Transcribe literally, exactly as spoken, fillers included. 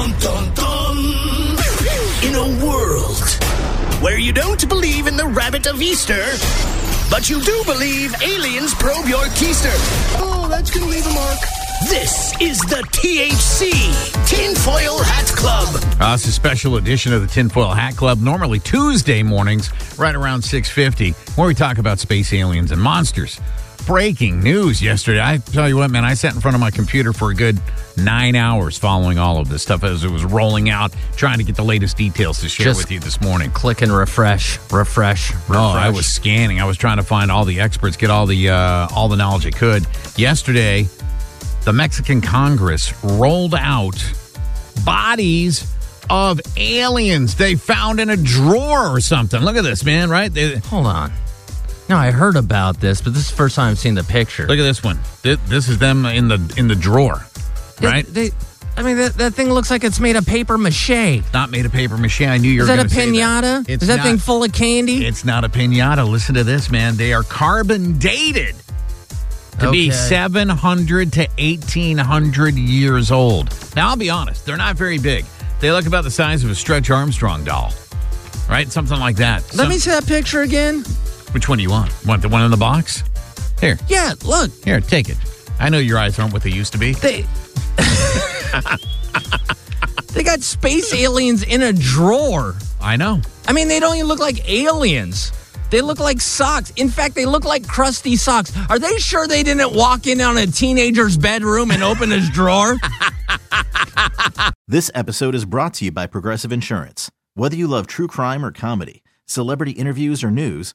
Dun, dun, dun. In a world where you don't believe in the rabbit of Easter, but you do believe aliens probe your keister. Oh, that's going to leave a mark. This is the T H C Tinfoil Hat Club. Uh, it's a special edition of the Tinfoil Hat Club, normally Tuesday mornings, right around six fifty, where we talk about space aliens and monsters. Breaking news yesterday. I tell you what, man, I sat in front of my computer for a good nine hours following all of this stuff as it was rolling out, trying to get the latest details to share Just with you this morning. Click and refresh, refresh, refresh. Oh, I was scanning. I was trying to find all the experts, get all the, uh, all the knowledge I could. Yesterday, the Mexican Congress rolled out bodies of aliens they found in a drawer or something. Look at this, man, right? They, Hold on. No, I heard about this, but this is the first time I've seen the picture. Look at this one. This, this is them in the in the drawer, right? They, they, I mean, that, that thing looks like it's made of paper mache. It's not made of paper mache. I knew you were going to say that. Is that a pinata? Is that thing full of candy? It's not a pinata. Listen to this, man. They are carbon dated to okay. be seven hundred to eighteen hundred years old. Now, I'll be honest. They're not very big. They look about the size of a Stretch Armstrong doll, right? Something like that. Let Some, me see that picture again. Which one do you want? Want the one in the box? Here. Yeah, look. Here, take it. I know your eyes aren't what they used to be. They They got space aliens in a drawer. I know. I mean, they don't even look like aliens. They look like socks. In fact, they look like crusty socks. Are they sure they didn't walk in on a teenager's bedroom and open his drawer? This episode is brought to you by Progressive Insurance. Whether you love true crime or comedy, celebrity interviews or news,